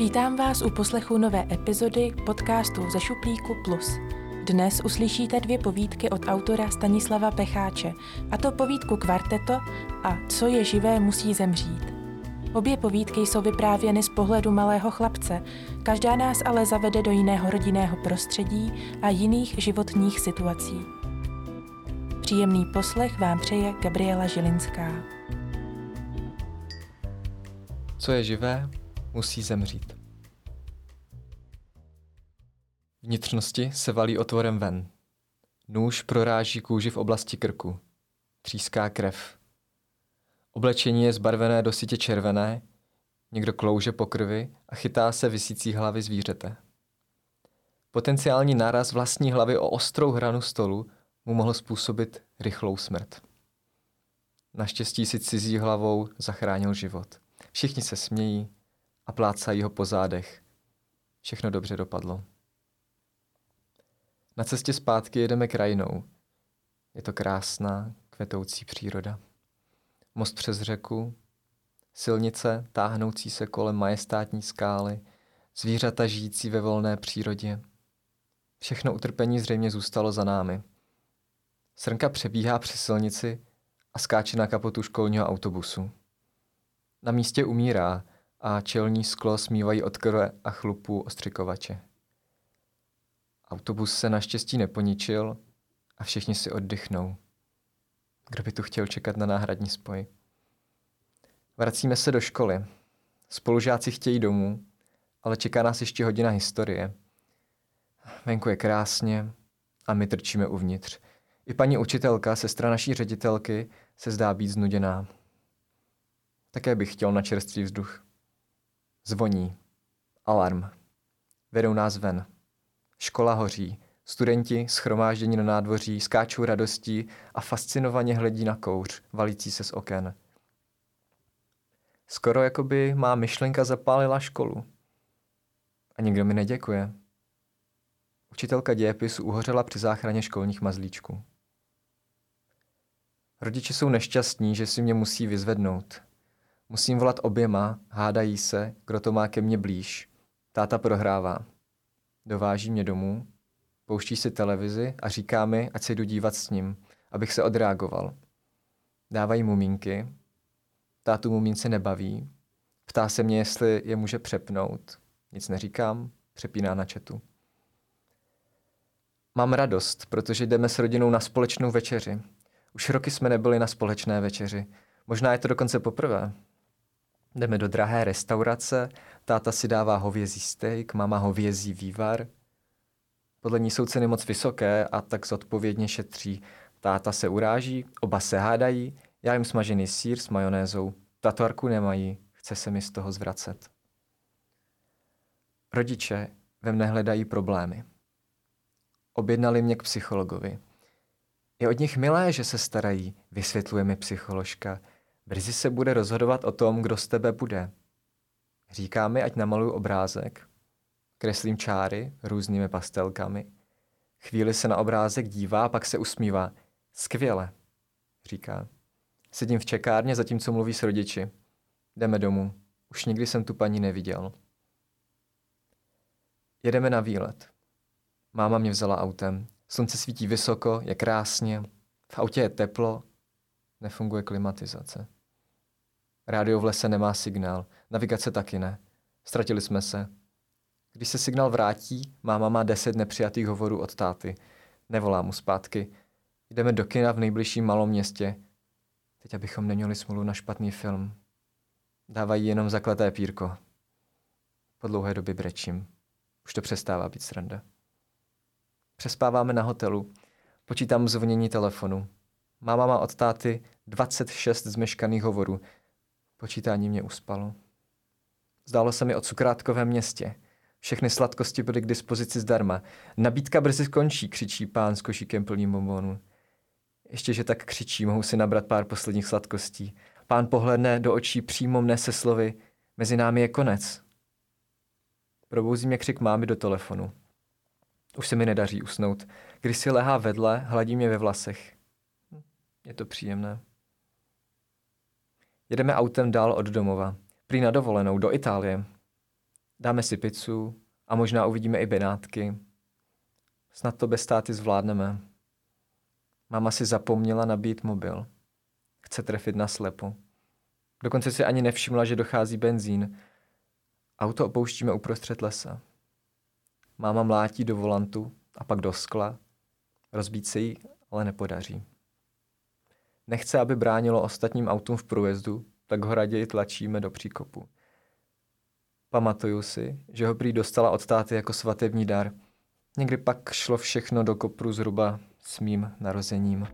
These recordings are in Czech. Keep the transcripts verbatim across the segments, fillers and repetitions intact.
Vítám vás u poslechu nové epizody podcastu ze Šuplíku plus. Dnes uslyšíte dvě povídky od autora Stanislava Pecháče, a to povídku Kvarteto a Co je živé, musí zemřít. Obě povídky jsou vyprávěny z pohledu malého chlapce, každá nás ale zavede do jiného rodinného prostředí a jiných životních situací. Příjemný poslech vám přeje Gabriela Žilinská. Co je živé, musí zemřít. Vnitřnosti se valí otvorem ven. Nůž proráží kůži v oblasti krku. Tříská krev. Oblečení je zbarvené do sytě červené, někdo klouže po krvi a chytá se visící hlavy zvířete. Potenciální náraz vlastní hlavy o ostrou hranu stolu mu mohl způsobit rychlou smrt. Naštěstí si cizí hlavou zachránil život. Všichni se smějí a plácají ho po zádech. Všechno dobře dopadlo. Na cestě zpátky jedeme krajinou. Je to krásná, kvetoucí příroda. Most přes řeku, silnice táhnoucí se kolem majestátní skály, zvířata žijící ve volné přírodě. Všechno utrpení zřejmě zůstalo za námi. Srnka přebíhá přes silnici a skáče na kapotu školního autobusu. Na místě umírá a čelní sklo smívají od krve a chlupů ostřikovače. Autobus se naštěstí neponičil a všichni si oddychnou. Kdo by tu chtěl čekat na náhradní spoj? Vracíme se do školy. Spolužáci chtějí domů, ale čeká nás ještě hodina historie. Venku je krásně a my trčíme uvnitř. I paní učitelka, sestra naší ředitelky, se zdá být znuděná. Také bych chtěl na čerstvý vzduch. Zvoní. Alarm. Vedou nás ven. Škola hoří. Studenti, shromáždění na nádvoří, skáčou radostí a fascinovaně hledí na kouř, valící se z oken. Skoro jakoby má myšlenka zapálila školu. A nikdo mi neděkuje. Učitelka dějepisu uhořela při záchraně školních mazlíčků. Rodiče jsou nešťastní, že si mě musí vyzvednout. Musím volat oběma, hádají se, kdo to má ke mně blíž. Táta prohrává. Dováží mě domů, pouští si televizi a říká mi, ať se jdu dívat s ním, abych se odreagoval. Dávají mumínky, tátu mumínce nebaví, ptá se mě, jestli je může přepnout. Nic neříkám, přepíná na chatu. Mám radost, protože jdeme s rodinou na společnou večeři. Už roky jsme nebyli na společné večeři. Možná je to dokonce poprvé. Jdeme do drahé restaurace, táta si dává hovězí steak, máma hovězí vývar. Podle ní jsou ceny moc vysoké a tak zodpovědně šetří. Táta se uráží, oba se hádají, já jim smažený sýr s majonézou. Tatuárku nemají, chce se mi z toho zvracet. Rodiče ve mne hledají problémy. Objednali mě k psychologovi. Je od nich milé, že se starají, vysvětluje mi psycholožka. Brzy se bude rozhodovat o tom, kdo z tebe bude. Říká mi, ať namaluju obrázek. Kreslím čáry různými pastelkami. Chvíli se na obrázek dívá, pak se usmívá. Skvěle, říká. Sedím v čekárně, zatímco mluví s rodiči. Jdeme domů. Už nikdy jsem tu paní neviděl. Jedeme na výlet. Máma mě vzala autem. Slunce svítí vysoko, je krásně. V autě je teplo. Nefunguje klimatizace. Rádio v lese nemá signál. Navigace taky ne. Ztratili jsme se. Když se signál vrátí, máma má deset nepřijatých hovorů od táty. Nevolá mu zpátky. Jdeme do kina v nejbližším malom městě. Teď abychom neměli smůlu na špatný film. Dávají jenom zakleté pírko. Po dlouhé době brečím. Už to přestává být sranda. Přespáváme na hotelu. Počítám zvonění telefonu. Máma má od táty dvacet šest zmeškaných hovorů. Počítání mě uspalo. Zdálo se mi o cukrátkovém městě. Všechny sladkosti byly k dispozici zdarma. Nabídka brzy skončí, křičí pán s košíkem plným bonbonů. Ještě že tak křičí, mohu si nabrat pár posledních sladkostí. Pán pohledne do očí přímo mne se slovy. Mezi námi je konec. Probouzí mě křik mámy do telefonu. Už se mi nedaří usnout. Když si lehá vedle, hladí mě ve vlasech. Je to příjemné. Jedeme autem dál od domova. Prý na dovolenou do Itálie. dáme si pizzu a možná uvidíme i Benátky. Snad to bez táty zvládneme. Máma si zapomněla nabít mobil. Chce trefit naslepo. Dokonce si ani nevšimla, že dochází benzín. Auto opouštíme uprostřed lesa. Máma mlátí do volantu a pak do skla. Rozbít se jí ale nepodaří. Nechce, aby bránilo ostatním autům v průjezdu, tak ho raději tlačíme do příkopu. Pamatuju si, že ho prý dostala od táty jako svatební dar. Někdy pak šlo všechno do kopru zhruba s mým narozením.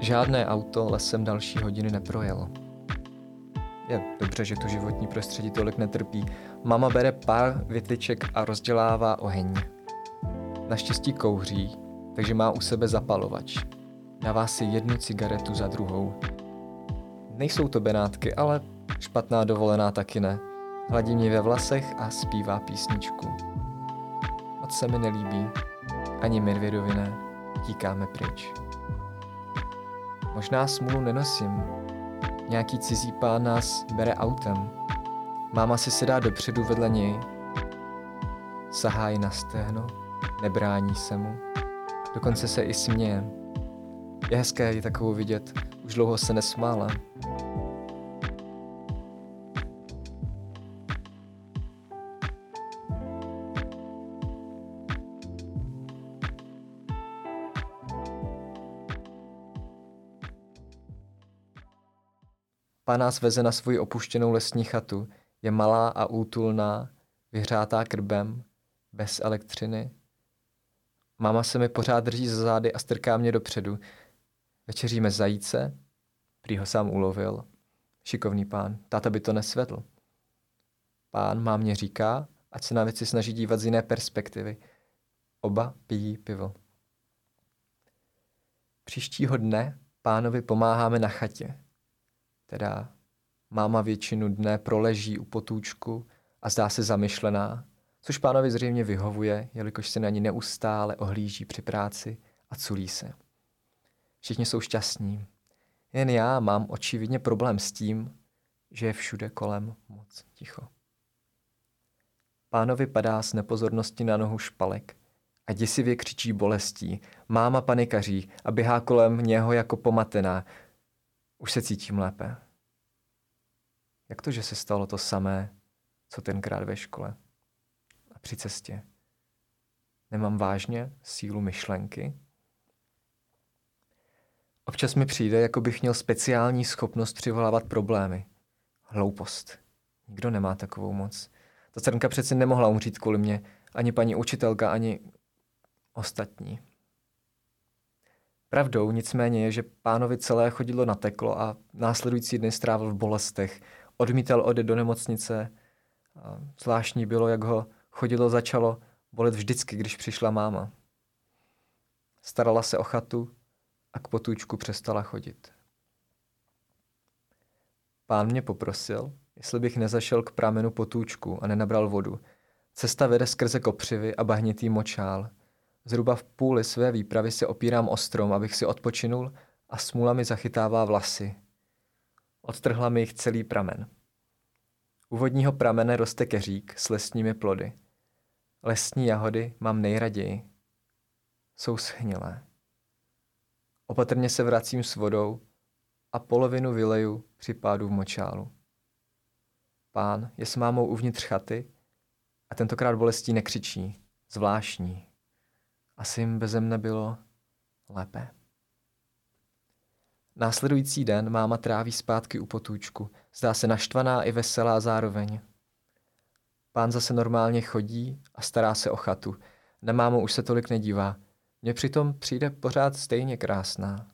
Žádné auto lesem další hodiny neprojelo. Je dobře, že to životní prostředí tolik netrpí. Mama bere pár větviček a rozdělává oheň. Naštěstí kouří, takže má u sebe zapalovač. Dává si jednu cigaretu za druhou. Nejsou to Benátky, ale špatná dovolená taky ne. Hladí mě ve vlasech a zpívá písničku. Moc se mi nelíbí. Ani medvědovi ne. Tíkáme pryč. Možná smůlu nenosím. Nějaký cizí pán nás bere autem. Máma si sedá dopředu vedle něj. Sahá ji na stehno. Nebrání se mu. Dokonce se i směje. Je hezké ji takovou vidět. Už dlouho se nesmála. Pán nás veze na svou opuštěnou lesní chatu. Je malá a útulná, vyhřátá krbem, bez elektřiny. Máma se mi pořád drží za zády a strká mě dopředu. Večeříme zajíce, prý ho sám ulovil. Šikovný pán, táta by to nesvedl. Pán mámě říká, ať se na věci snaží dívat z jiné perspektivy. Oba pijí pivo. Příštího dne pánovi pomáháme na chatě. Teda máma většinu dne proleží u potůčku a zdá se zamyšlená, což pánovi zřejmě vyhovuje, jelikož se na ní neustále ohlíží při práci a culí se. Všichni jsou šťastní. Jen já mám očividně problém s tím, že je všude kolem moc ticho. Pánovi padá z nepozornosti na nohu špalek a děsivě křičí bolestí. Máma panikaří a běhá kolem něho jako pomatená. Už se cítím lépe. Jak to, že se stalo to samé, co tenkrát ve škole? A při cestě. Nemám vážně sílu myšlenky? Občas mi přijde, jako bych měl speciální schopnost přivolávat problémy. Hloupost. Nikdo nemá takovou moc. Ta crnka přeci nemohla umřít kvůli mě. Ani paní učitelka, ani ostatní. Pravdou nicméně je, že pánovi celé chodidlo nateklo a následující dny strávil v bolestech. Odmítal odejít do nemocnice. Zvláštní bylo, jak ho chodidlo začalo bolet vždycky, když přišla máma. Starala se o chatu a k potůčku přestala chodit. Pán mě poprosil, jestli bych nezašel k pramenu potůčku a nenabral vodu. Cesta vede skrze kopřivy a bahnitý močál. Zhruba v půli své výpravy se opírám o strom, abych si odpočinul a smůla mi zachytává vlasy. Odtrhla mi jich celý pramen. U vodního pramene roste keřík s lesními plody. Lesní jahody mám nejraději. Jsou shnilé. Opatrně se vracím s vodou a polovinu vyleju při pádu v močálu. Pán je s mámou uvnitř chaty a tentokrát bolestí nekřičí. Zvláštní. Asi jim beze mne bylo lépe. Následující den máma tráví zpátky u potůčku. Zdá se naštvaná i veselá zároveň. Pán zase normálně chodí a stará se o chatu. Na mámu už se tolik nedívá. Mně přitom přijde pořád stejně krásná.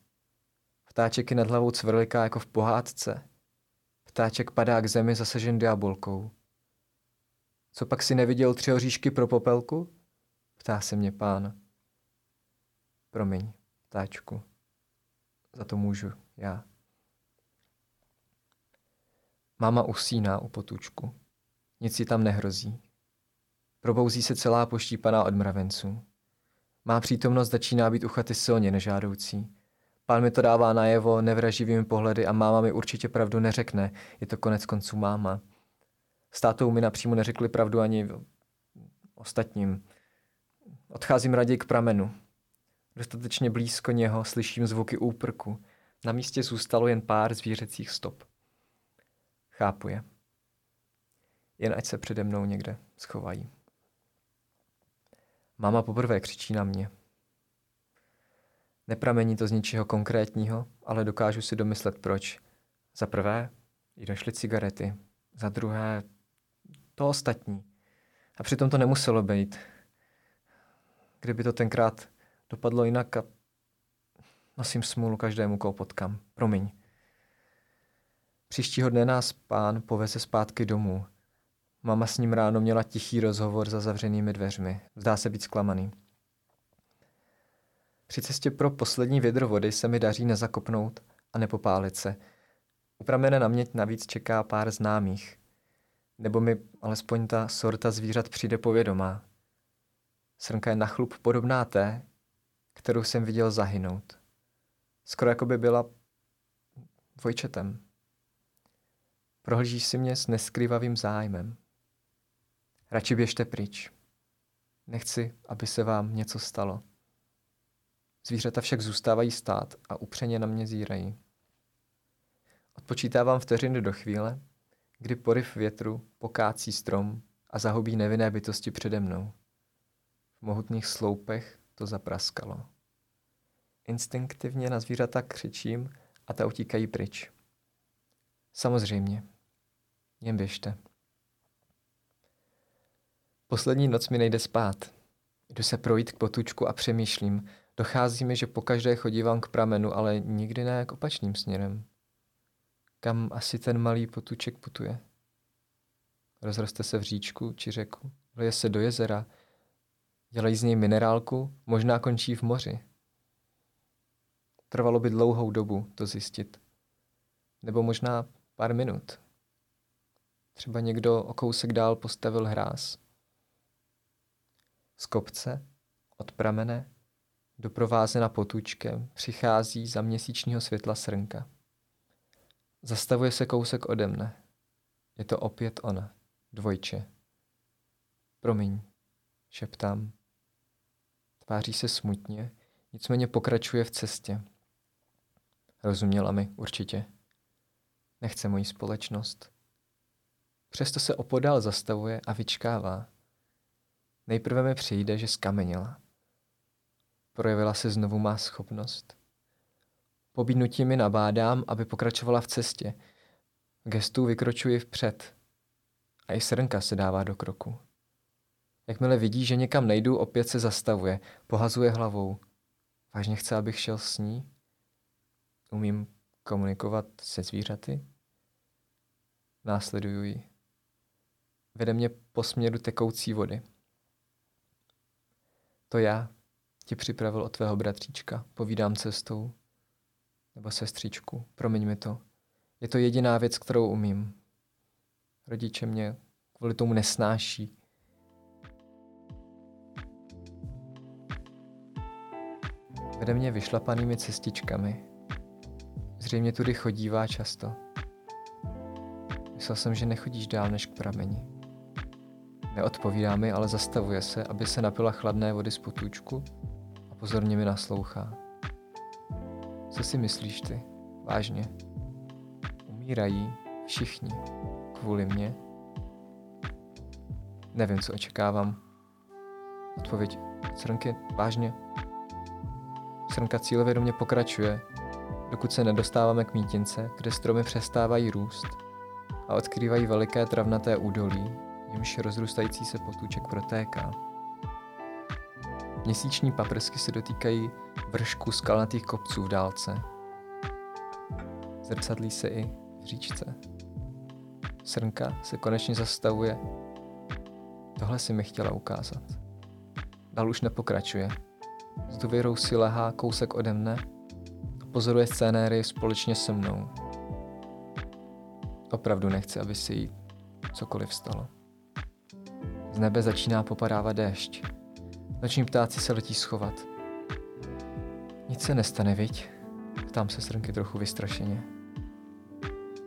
Ptáček je nad hlavou cvrliká jako v pohádce. Ptáček padá k zemi zasažen diabolkou. Co pak si neviděl tři oříšky pro popelku? Ptá se mě pán. Promiň, ptáčku. Za to můžu já. Máma usíná u potůčku. Nic jí tam nehrozí. Probouzí se celá poštípaná od mravenců. Má přítomnost začíná být u chaty silně nežádoucí. Pán mi to dává najevo nevraživými pohledy a máma mi určitě pravdu neřekne. Je to konec konců máma. S tátou mi napřímo neřekli pravdu ani ostatním. Odcházím raději k pramenu. Dostatečně blízko něho slyším zvuky úprku. Na místě zůstalo jen pár zvířecích stop. Chápu je. Jen ať se přede mnou někde schovají. Máma poprvé křičí na mě. Nepramení to z ničeho konkrétního, ale dokážu si domyslet proč. Za prvé jí došly cigarety, za druhé to ostatní. A přitom to nemuselo být. Kdyby to tenkrát dopadlo jinak a nosím smůlu každému, koho potkám. Promiň. Příštího dne nás pán poveze zpátky domů. Mama s ním ráno měla tichý rozhovor za zavřenými dveřmi. Zdá se být zklamaný. Při cestě pro poslední vědro vody se mi daří nezakopnout a nepopálit se. U pramene na mě navíc čeká pár známých. Nebo mi alespoň ta sorta zvířat přijde povědomá. Srnka je na chlup podobná té, kterou jsem viděl zahynout. Skoro jako by byla dvojčetem. Prohlíží si mě s neskrývavým zájmem. Radši běžte pryč. Nechci, aby se vám něco stalo. Zvířata však zůstávají stát a upřeně na mě zírají. Odpočítávám vteřinu do chvíle, kdy poryv větru pokácí strom a zahubí nevinné bytosti přede mnou. V mohutných sloupech to zapraskalo. Instinktivně na zvířata křičím a ta utíkají pryč. Samozřejmě. Jen běžte. Poslední noc mi nejde spát. Jdu se projít k potůčku a přemýšlím. Dochází mi, že pokaždé chodívám k pramenu, ale nikdy ne k opačným směrem. Kam asi ten malý potůček putuje? Rozroste se v říčku či řeku, vlije se do jezera, dělají z něj minerálku, možná končí v moři. Trvalo by dlouhou dobu to zjistit. Nebo možná pár minut. Třeba někdo o kousek dál postavil hráz. Z kopce, od pramene, doprovázena potůčkem, přichází za měsíčního světla srnka. Zastavuje se kousek ode mne. Je to opět ona, dvojče. Promiň, šeptám. Tváří se smutně, nicméně pokračuje v cestě. Rozuměla mi určitě. Nechce moji společnost. Přesto se opodál zastavuje a vyčkává. Nejprve mi přijde, že skameněla. Projevila se znovu má schopnost. Pobídnutí mi nabádám, aby pokračovala v cestě. Gestu vykročuji vpřed. A i srnka se dává do kroku. Jakmile vidí, že někam nejdu, opět se zastavuje. Pohazuje hlavou. Vážně chce, abych šel s ní? Umím komunikovat se zvířaty? Následuju ji. Vede mě po směru tekoucí vody. To já ti připravil o tvého bratříčka, povídám cestou. Nebo sestřičku, promiň mi to. Je to jediná věc, kterou umím. Rodiče mě kvůli tomu nesnáší. Vede mě vyšlapanými cestičkami. Zřejmě tudy chodívá často. Myslel jsem, že nechodíš dál než k prameni. Neodpovídá mi, ale zastavuje se, aby se napila chladné vody z potůčku a pozorně mi naslouchá. Co si myslíš ty? Vážně. Umírají všichni kvůli mně? Nevím, co očekávám. Odpověď srnky? Vážně? Srnka cílevědomě pokračuje, dokud se nedostáváme k mítince, kde stromy přestávají růst a odkrývají veliké travnaté údolí, jimž rozrůstající se potůček protéká. Měsíční paprsky se dotýkají vršku skalnatých kopců v dálce. Zrcadlí se i v říčce. Srnka se konečně zastavuje. Tohle si mi chtěla ukázat. Dál už nepokračuje. S důvěrou si lehá kousek ode mne a pozoruje scénérii společně se mnou. Opravdu nechci, aby si jí cokoliv stalo. Z nebe začíná popadávat déšť. Noční ptáci se letí schovat. Nic se nestane, viď? Ptám se srnky trochu vystrašeně.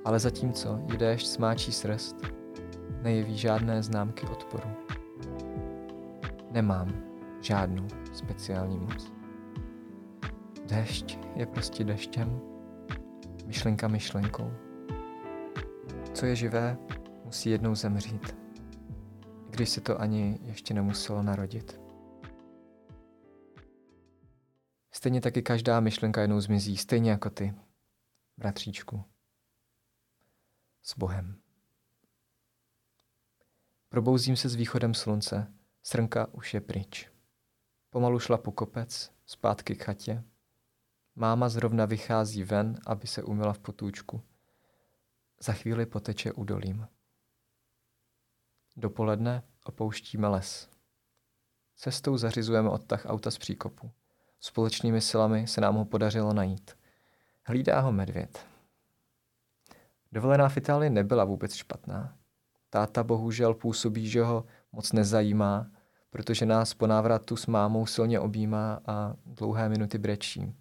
Ale zatímco jí déšť smáčí srst, nejeví žádné známky odporu. Nemám žádnou speciální moc. Déšť je prostě deštěm, myšlenka myšlenkou. Co je živé, musí jednou zemřít, když se to ani ještě nemuselo narodit. Stejně taky každá myšlenka jednou zmizí, stejně jako ty, bratříčku. S Bohem. Probouzím se s východem slunce, srnka už je pryč. Pomalu šla po kopec, zpátky k chatě. Máma zrovna vychází ven, aby se umyla v potůčku. Za chvíli poteče údolím. Dopoledne opouštíme les. Cestou zařizujeme odtah auta z příkopu. Společnými silami se nám ho podařilo najít. Hlídá ho medvěd. Dovolená v Itálii nebyla vůbec špatná. Táta bohužel působí, že ho moc nezajímá, protože nás po návratu s mámou silně objímá a dlouhé minuty brečí.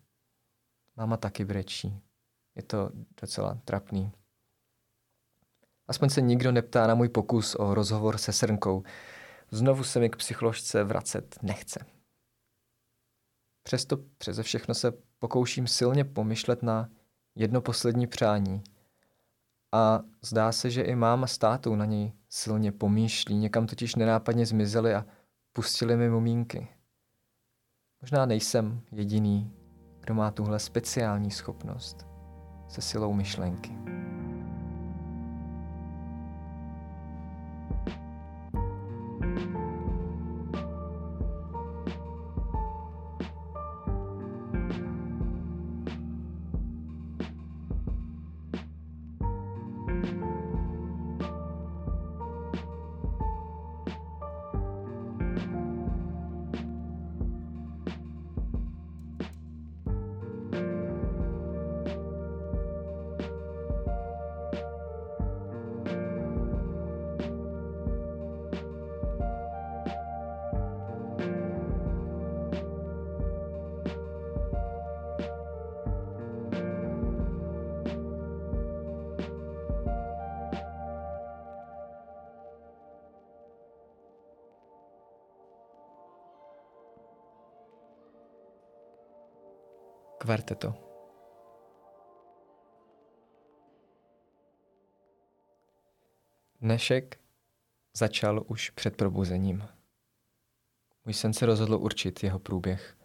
Máma taky brečí. Je to docela trapný. Aspoň se nikdo neptá na můj pokus o rozhovor se srnkou. Znovu se mi k psycholožce vracet nechce. Přesto přeze všechno se pokouším silně pomyšlet na jedno poslední přání. A zdá se, že i máma s tátou na něj silně pomýšlí. Někam totiž nenápadně zmizeli a pustili mi mumínky. Možná nejsem jediný, kdo má tuhle speciální schopnost se silou myšlenky. Kvarteto. Dnešek začal už před probuzením. Můj sen se rozhodl určit jeho průběh.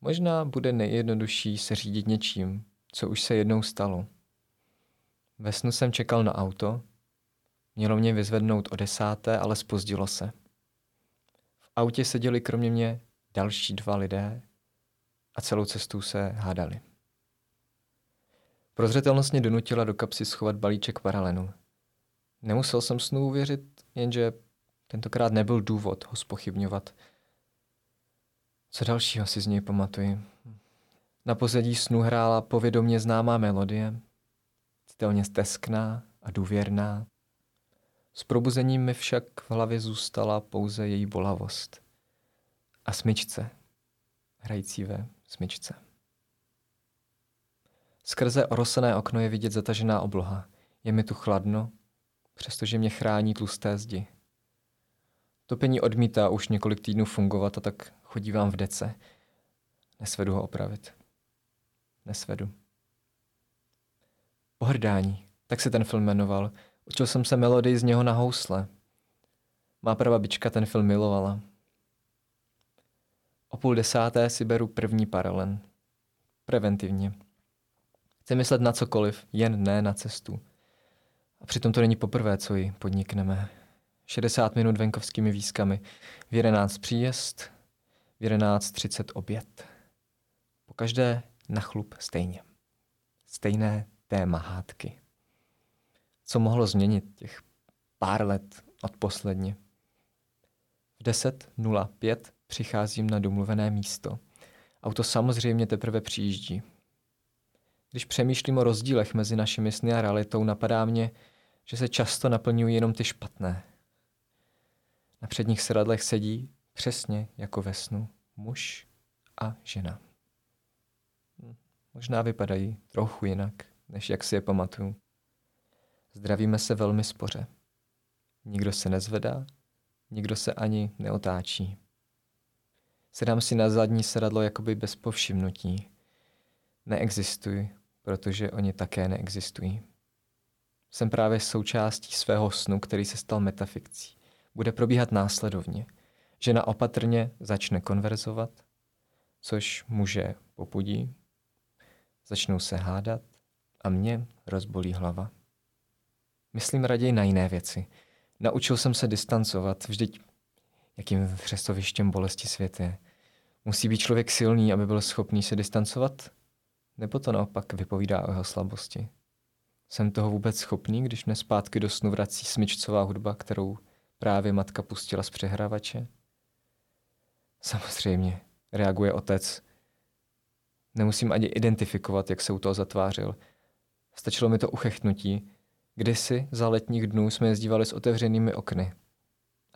Možná bude nejjednodušší se řídit něčím, co už se jednou stalo. Ve snu jsem čekal na auto. Mělo mě vyzvednout o desáté, ale zpozdilo se. V autě seděli kromě mě další dva lidé, a celou cestu se hádali. Prozřetelnost mě donutila do kapsy schovat balíček paralenu. Nemusel jsem snu uvěřit, jenže tentokrát nebyl důvod ho zpochybňovat. Co dalšího si z něj pamatuji? Na pozadí snu hrála povědomě známá melodie, citelně steskná a důvěrná. S probuzením mi však v hlavě zůstala pouze její bolavost. A smyčce, hrající ve smyčce. Skrze orosené okno je vidět zatažená obloha. Je mi tu chladno, přestože mě chrání tlusté zdi. Topení odmítá už několik týdnů fungovat a tak chodívám v dece. Nesvedu ho opravit. Nesvedu. Pohrdání. Tak se ten film jmenoval. Učil jsem se melodii z něho na housle. Má prababička ten film milovala. O půl desáté si beru první paralen. Preventivně. Chci myslet na cokoliv, jen ne na cestu. A přitom to není poprvé, co ji podnikneme. šedesát minut venkovskými výzkami. V jedenáct příjezd, v jedenáct třicet oběd. Po každé na chlup stejně. Stejné téma hádky. Co mohlo změnit těch pár let od posledně? V deset nula pět přicházím na domluvené místo. Auto samozřejmě teprve přijíždí. Když přemýšlím o rozdílech mezi našimi sny a realitou, napadá mě, že se často naplňují jenom ty špatné. Na předních sedadlech sedí přesně jako ve snu muž a žena. Možná vypadají trochu jinak, než jak si je pamatuju. Zdravíme se velmi spoře. Nikdo se nezvedá, nikdo se ani neotáčí. Sedám si na zadní sedadlo jakoby bez povšimnutí. Neexistuji, protože oni také neexistují. Jsem právě součástí svého snu, který se stal metafikcí. Bude probíhat následovně. Žena opatrně začne konverzovat, což muže popudí. Začnou se hádat a mě rozbolí hlava. Myslím raději na jiné věci. Naučil jsem se distancovat, vždyť jakým vřesovištěm bolesti svět je. Musí být člověk silný, aby byl schopný se distancovat? Nebo to naopak vypovídá o jeho slabosti? Jsem toho vůbec schopný, když mě zpátky do snu vrací smyčcová hudba, kterou právě matka pustila z přehrávače? Samozřejmě, reaguje otec. Nemusím ani identifikovat, jak se u toho zatvářil. Stačilo mi to uchechnutí. Kdysi za letních dnů jsme jezdívali s otevřenými okny.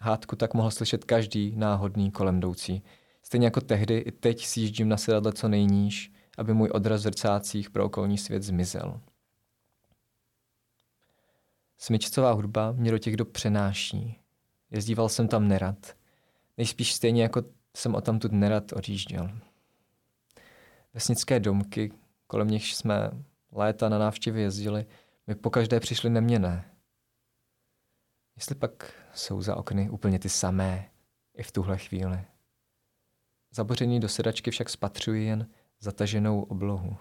Hádku tak mohl slyšet každý náhodný kolem jdoucí. Stejně jako tehdy, i teď sjíždím na sedadle co nejníž, aby můj odraz v zrcácích pro okolní svět zmizel. Smyčcová hudba mě do těch dob přenáší. Jezdíval jsem tam nerad. Nejspíš stejně jako jsem o tamtud nerad odjížděl. Vesnické domky, kolem nich jsme léta na návštěvy jezdili, my pokaždé přišli neměné. Jestli pak jsou za okny úplně ty samé, i v tuhle chvíli. Zabořený do sedačky však spatřuji jen zataženou oblohu.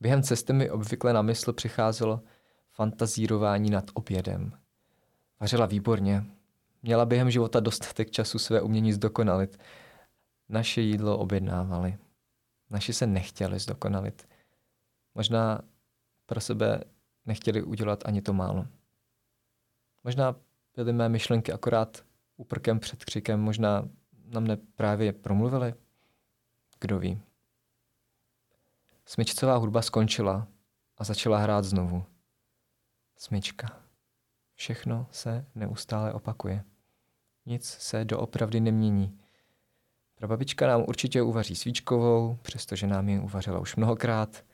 Během cesty mi obvykle na mysl přicházelo fantazírování nad obědem. Vařila výborně. Měla během života dostatek času své umění zdokonalit. Naše jídlo objednávali. Naši se nechtěli zdokonalit. Možná pro sebe nechtěli udělat ani to málo. Možná byly mé myšlenky akorát úprkem před křikem, možná na mne právě promluvili. Kdo ví. Smyčcová hudba skončila a začala hrát znovu. Smyčka. Všechno se neustále opakuje. Nic se doopravdy nemění. Prababička nám určitě uvaří svíčkovou, přestože nám ji uvařila už mnohokrát.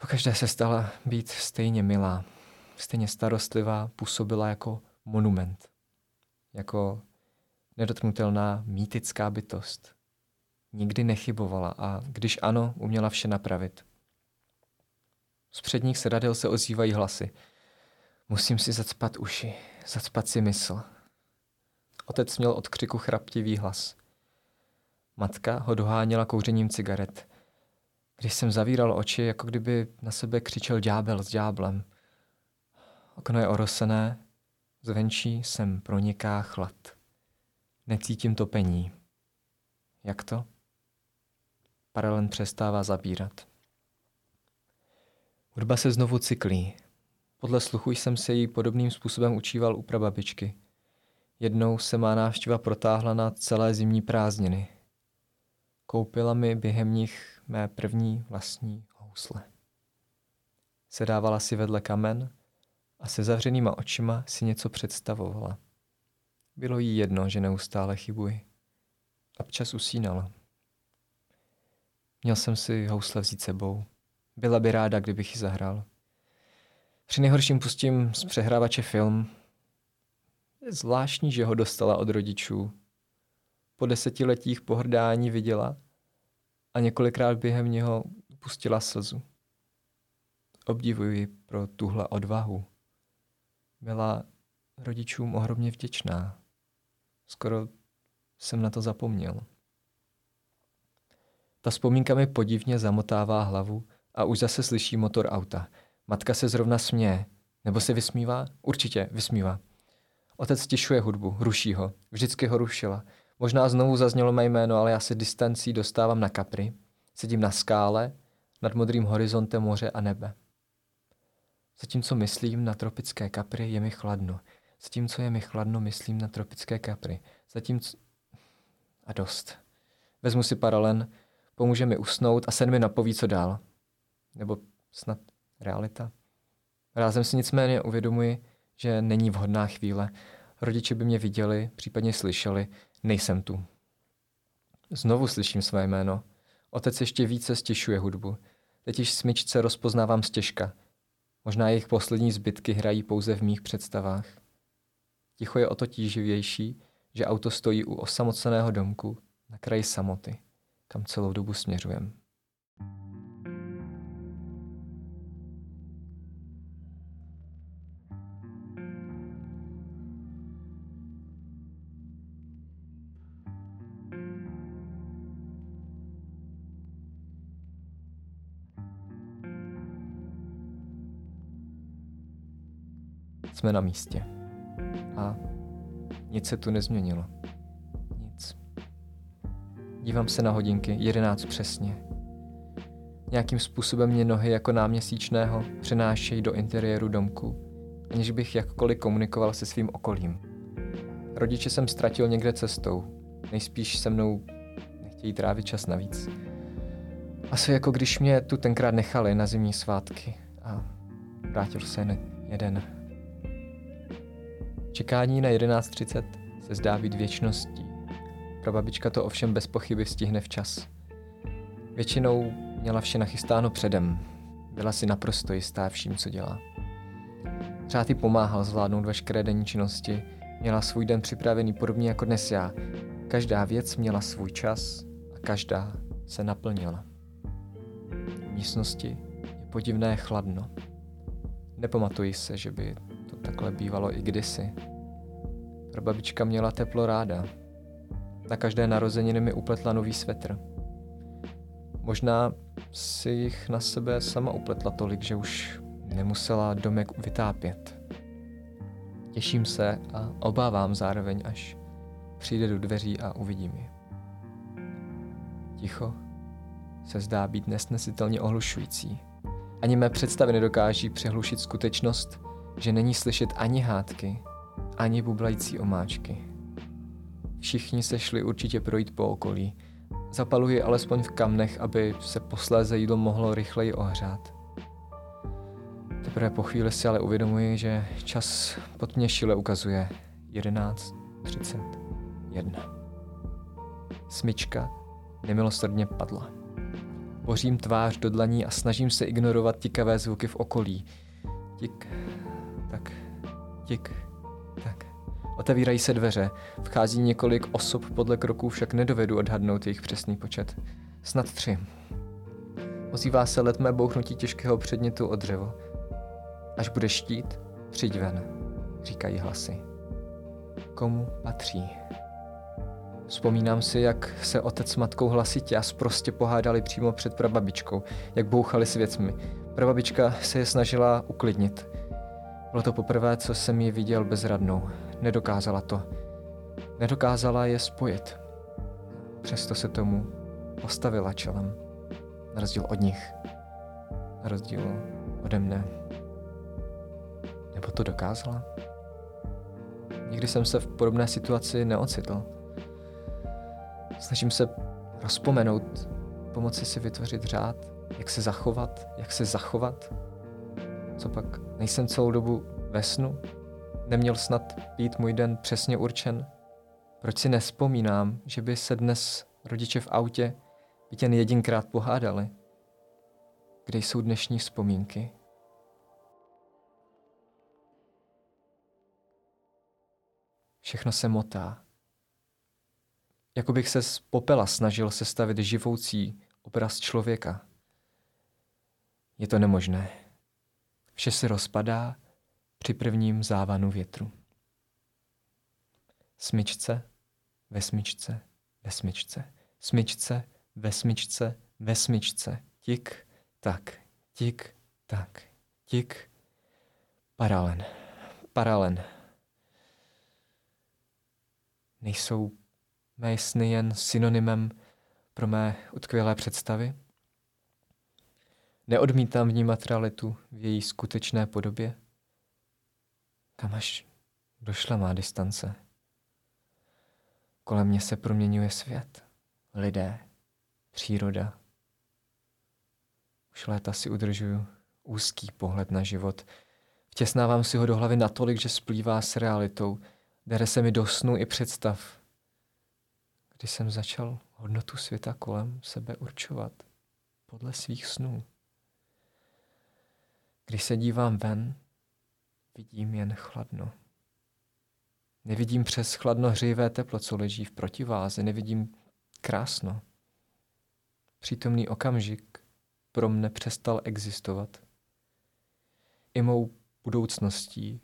Pokaždé se stala být stejně milá, stejně starostlivá, působila jako monument, jako nedotknutelná mýtická bytost. Nikdy nechybovala a když ano, uměla vše napravit. Z předních sedadel se ozývají hlasy. Musím si zacpat uši, zacpat si mysl. Otec měl od křiku chraptivý hlas. Matka ho doháněla kouřením cigaret. Když jsem zavíral oči, jako kdyby na sebe křičel ďábel s ďáblem. Okno je orosené, zvenčí sem proniká chlad. Necítím topení. Jak to? Paralen přestává zabírat. Hudba se znovu cyklí. Podle sluchu jsem se jí podobným způsobem učíval u prababičky. Jednou se má návštěva protáhla na celé zimní prázdniny. Koupila mi během nich mé první vlastní housle. Sedávala si vedle kamen a se zavřenýma očima si něco představovala. Bylo jí jedno, že neustále chybuji. A včas usínala. Měl jsem si housle vzít sebou. Byla by ráda, kdybych ji zahrál. Při nejhorším pustím z přehrávače film. Je zvláštní, že ho dostala od rodičů. Po desetiletích pohrdání viděla a několikrát během něho pustila slzu. Obdivuji pro tuhle odvahu. Byla rodičům ohromně vděčná. Skoro jsem na to zapomněl. Ta vzpomínka mi podivně zamotává hlavu a už zase slyší motor auta. Matka se zrovna směje. Nebo se vysmívá? Určitě, vysmívá. Otec stišuje hudbu, ruší ho. Vždycky ho rušila. Možná znovu zaznělo mé jméno, ale já se distancí dostávám na kapry. Sedím na skále, nad modrým horizontem moře a nebe. Zatímco myslím na tropické kapry, je mi chladno. Zatímco je mi chladno, myslím na tropické kapry. Zatímco... A dost. Vezmu si paralen, pomůže mi usnout a sen mi napoví, co dál. Nebo snad realita. Rázem si nicméně uvědomuji, že není vhodná chvíle. Rodiče by mě viděli, případně slyšeli, nejsem tu. Znovu slyším své jméno. Otec ještě více stěšuje hudbu. Teď již smyčce rozpoznávám stěžka. Možná jejich poslední zbytky hrají pouze v mých představách. Ticho je o to tíživější, že auto stojí u osamoceného domku na kraji samoty, kam celou dobu směřujem. Jsme na místě. A nic se tu nezměnilo. Nic. Dívám se na hodinky, jedenáct přesně. Nějakým způsobem mě nohy jako náměsíčného přenášejí do interiéru domku, aniž bych jakkoliv komunikoval se svým okolím. Rodiče jsem ztratil někde cestou. Nejspíš se mnou nechtějí trávit čas navíc. Asi jako když mě tu tenkrát nechali na zimní svátky a vrátil se jen jeden. Čekání na jedenáct třicet se zdá být věčností. Prababička to ovšem bez pochyby stihne včas. Většinou měla vše nachystáno předem. Byla si naprosto jistá vším, co dělá. Řád jí pomáhal zvládnout veškeré denní činnosti. Měla svůj den připravený podobně jako dnes já. Každá věc měla svůj čas a každá se naplnila. V místnosti je podivné chladno. Nepamatuji se, že by takhle bývalo i kdysi. Prababička měla teplo ráda. Na každé narozeniny mi upletla nový svetr. Možná si jich na sebe sama upletla tolik, že už nemusela domek vytápět. Těším se a obávám zároveň, až přijde do dveří a uvidím ji. Ticho se zdá být nesnesitelně ohlušující. Ani mé představy nedokáží přehlušit skutečnost, že není slyšet ani hádky, ani bublající omáčky. Všichni se šli určitě projít po okolí. Zapaluji alespoň v kamnech, aby se posléze jídlo mohlo rychleji ohřát. Teprve po chvíli si ale uvědomuji, že čas pod mě šile ukazuje jedenáct třicet jedna. Smyčka nemilosrdně padla. Bořím tvář do dlaní a snažím se ignorovat tikavé zvuky v okolí. Tik... Tak, tik, tak. Otevírají se dveře. Vchází několik osob, podle kroků však nedovedu odhadnout jejich přesný počet. Snad tři. Ozývá se letmé bouchnutí těžkého předmětu o dřevo. Až bude štít, přijď ven, říkají hlasy. Komu patří? Vzpomínám si, jak se otec s matkou hlasitě a sprostě pohádali přímo před prababičkou, jak bouchali s věcmi. Prababička se je snažila uklidnit. Bylo to poprvé, co jsem ji viděl bezradnou. Nedokázala to. Nedokázala je spojit. Přesto se tomu postavila čelem. Na rozdíl od nich. Na rozdíl ode mne. Nebo to dokázala? Nikdy jsem se v podobné situaci neocitl. Snažím se rozpomenout, pomoci si vytvořit řád, jak se zachovat, jak se zachovat. Co pak? Nejsem celou dobu ve snu? Neměl snad být můj den přesně určen? Proč si nespomínám, že by se dnes rodiče v autě byť jen jedinkrát pohádali? Kde jsou dnešní vzpomínky? Všechno se motá. Jako bych se z popela snažil sestavit živoucí obraz člověka. Je to nemožné. Vše se rozpadá při prvním závanu větru. Smyčce, ve smyčce, ve smyčce, smyčce, ve smyčce, ve smyčce, tik, tak, tik, tak, tik, paralen, paralen. Nejsou mé sny jen synonymem pro mé utkvělé představy? Neodmítám vnímat realitu v její skutečné podobě. Kam až došla má distance. Kolem mě se proměňuje svět, lidé, příroda. Už léta si udržuju úzký pohled na život. Vtěsnávám si ho do hlavy natolik, že splývá s realitou Dere se mi do snů i představ, kdy jsem začal hodnotu světa kolem sebe určovat podle svých snů. Když se dívám ven, vidím jen chladno. Nevidím přes chladno hřejivé teplo, co leží v protiváze, nevidím krásno. Přítomný okamžik pro mne přestal existovat. I mou budoucností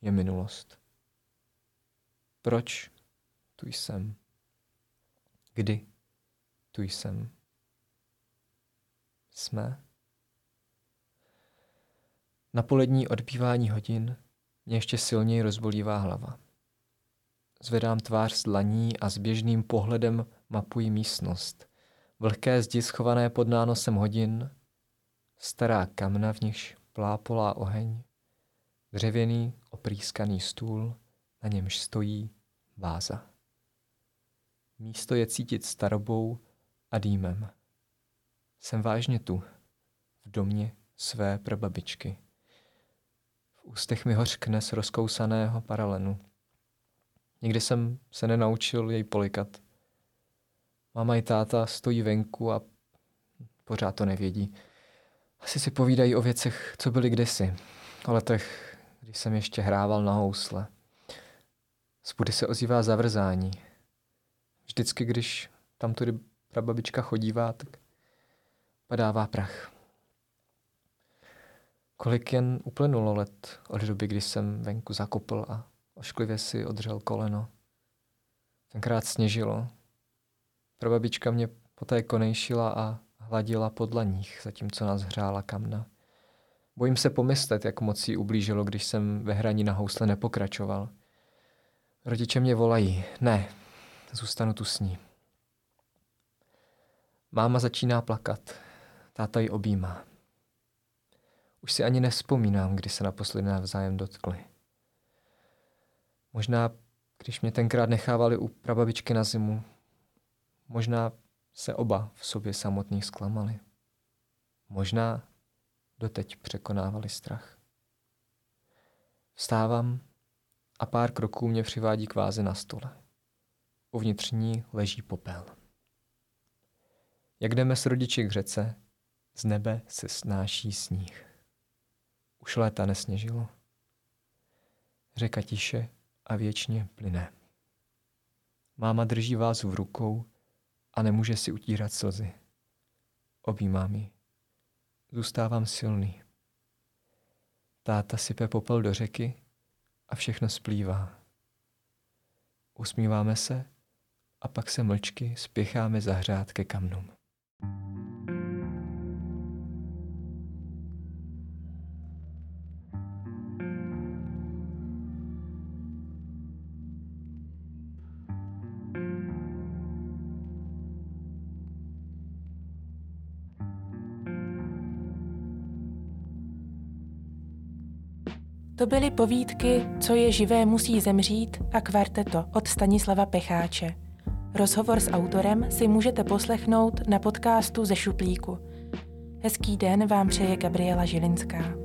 je minulost. Proč tu jsem? Kdy tu jsem? Jsme? Na polední odbývání hodin mě ještě silněji rozbolívá hlava. Zvedám tvář z dlaní a s běžným pohledem mapuji místnost. Vlhké zdi schované pod nánosem hodin, stará kamna, v nichž plápolá oheň, dřevěný oprýskaný stůl, na němž stojí váza. Místo je cítit starobou a dýmem. Jsem vážně tu, v domě své prababičky. V ústech mi hořkne z rozkousaného paralenu. Nikdy jsem se nenaučil jej polikat. Máma i táta stojí venku a pořád to nevědí. Asi si povídají o věcech, co byly kdysi. O letech, když jsem ještě hrával na housle. Zpudy se ozývá zavrzání. Vždycky, když tam tudy prababička chodívá, tak padává prach. Kolik jen uplynulo let od doby, když jsem venku zakopl a ošklivě si odřel koleno. Tenkrát sněžilo. Prababička mě poté konejšila a hladila po dlaních, zatímco nás hřála kamna. Bojím se pomyslet, jak moc jí ublížilo, když jsem ve hraní na housle nepokračoval. Rodiče mě volají. Ne, zůstanu tu s ní. Máma začíná plakat. Táta ji objímá. Už si ani nevzpomínám, kdy se naposledy navzájem dotkli. Možná, když mě tenkrát nechávali u prababičky na zimu, možná se oba v sobě samotných zklamali. Možná doteď překonávali strach. Vstávám a pár kroků mě přivádí k váze na stole. Uvnitř ní leží popel. Jak jdeme s rodiči k řece, z nebe se snáší sníh. Už léta nesněžilo. Řeka tiše a věčně plyne. Máma drží vázu v rukou a nemůže si utírat slzy. Objímám ji. Zůstávám silný. Táta sype popel do řeky a všechno splývá. Usmíváme se a pak se mlčky spěcháme zahřát ke kamnům. To byly povídky Co je živé, musí zemřít a Kvarteto od Stanislava Pecháče. Rozhovor s autorem si můžete poslechnout na podcastu ze Šuplíku. Hezký den vám přeje Gabriela Žilinská.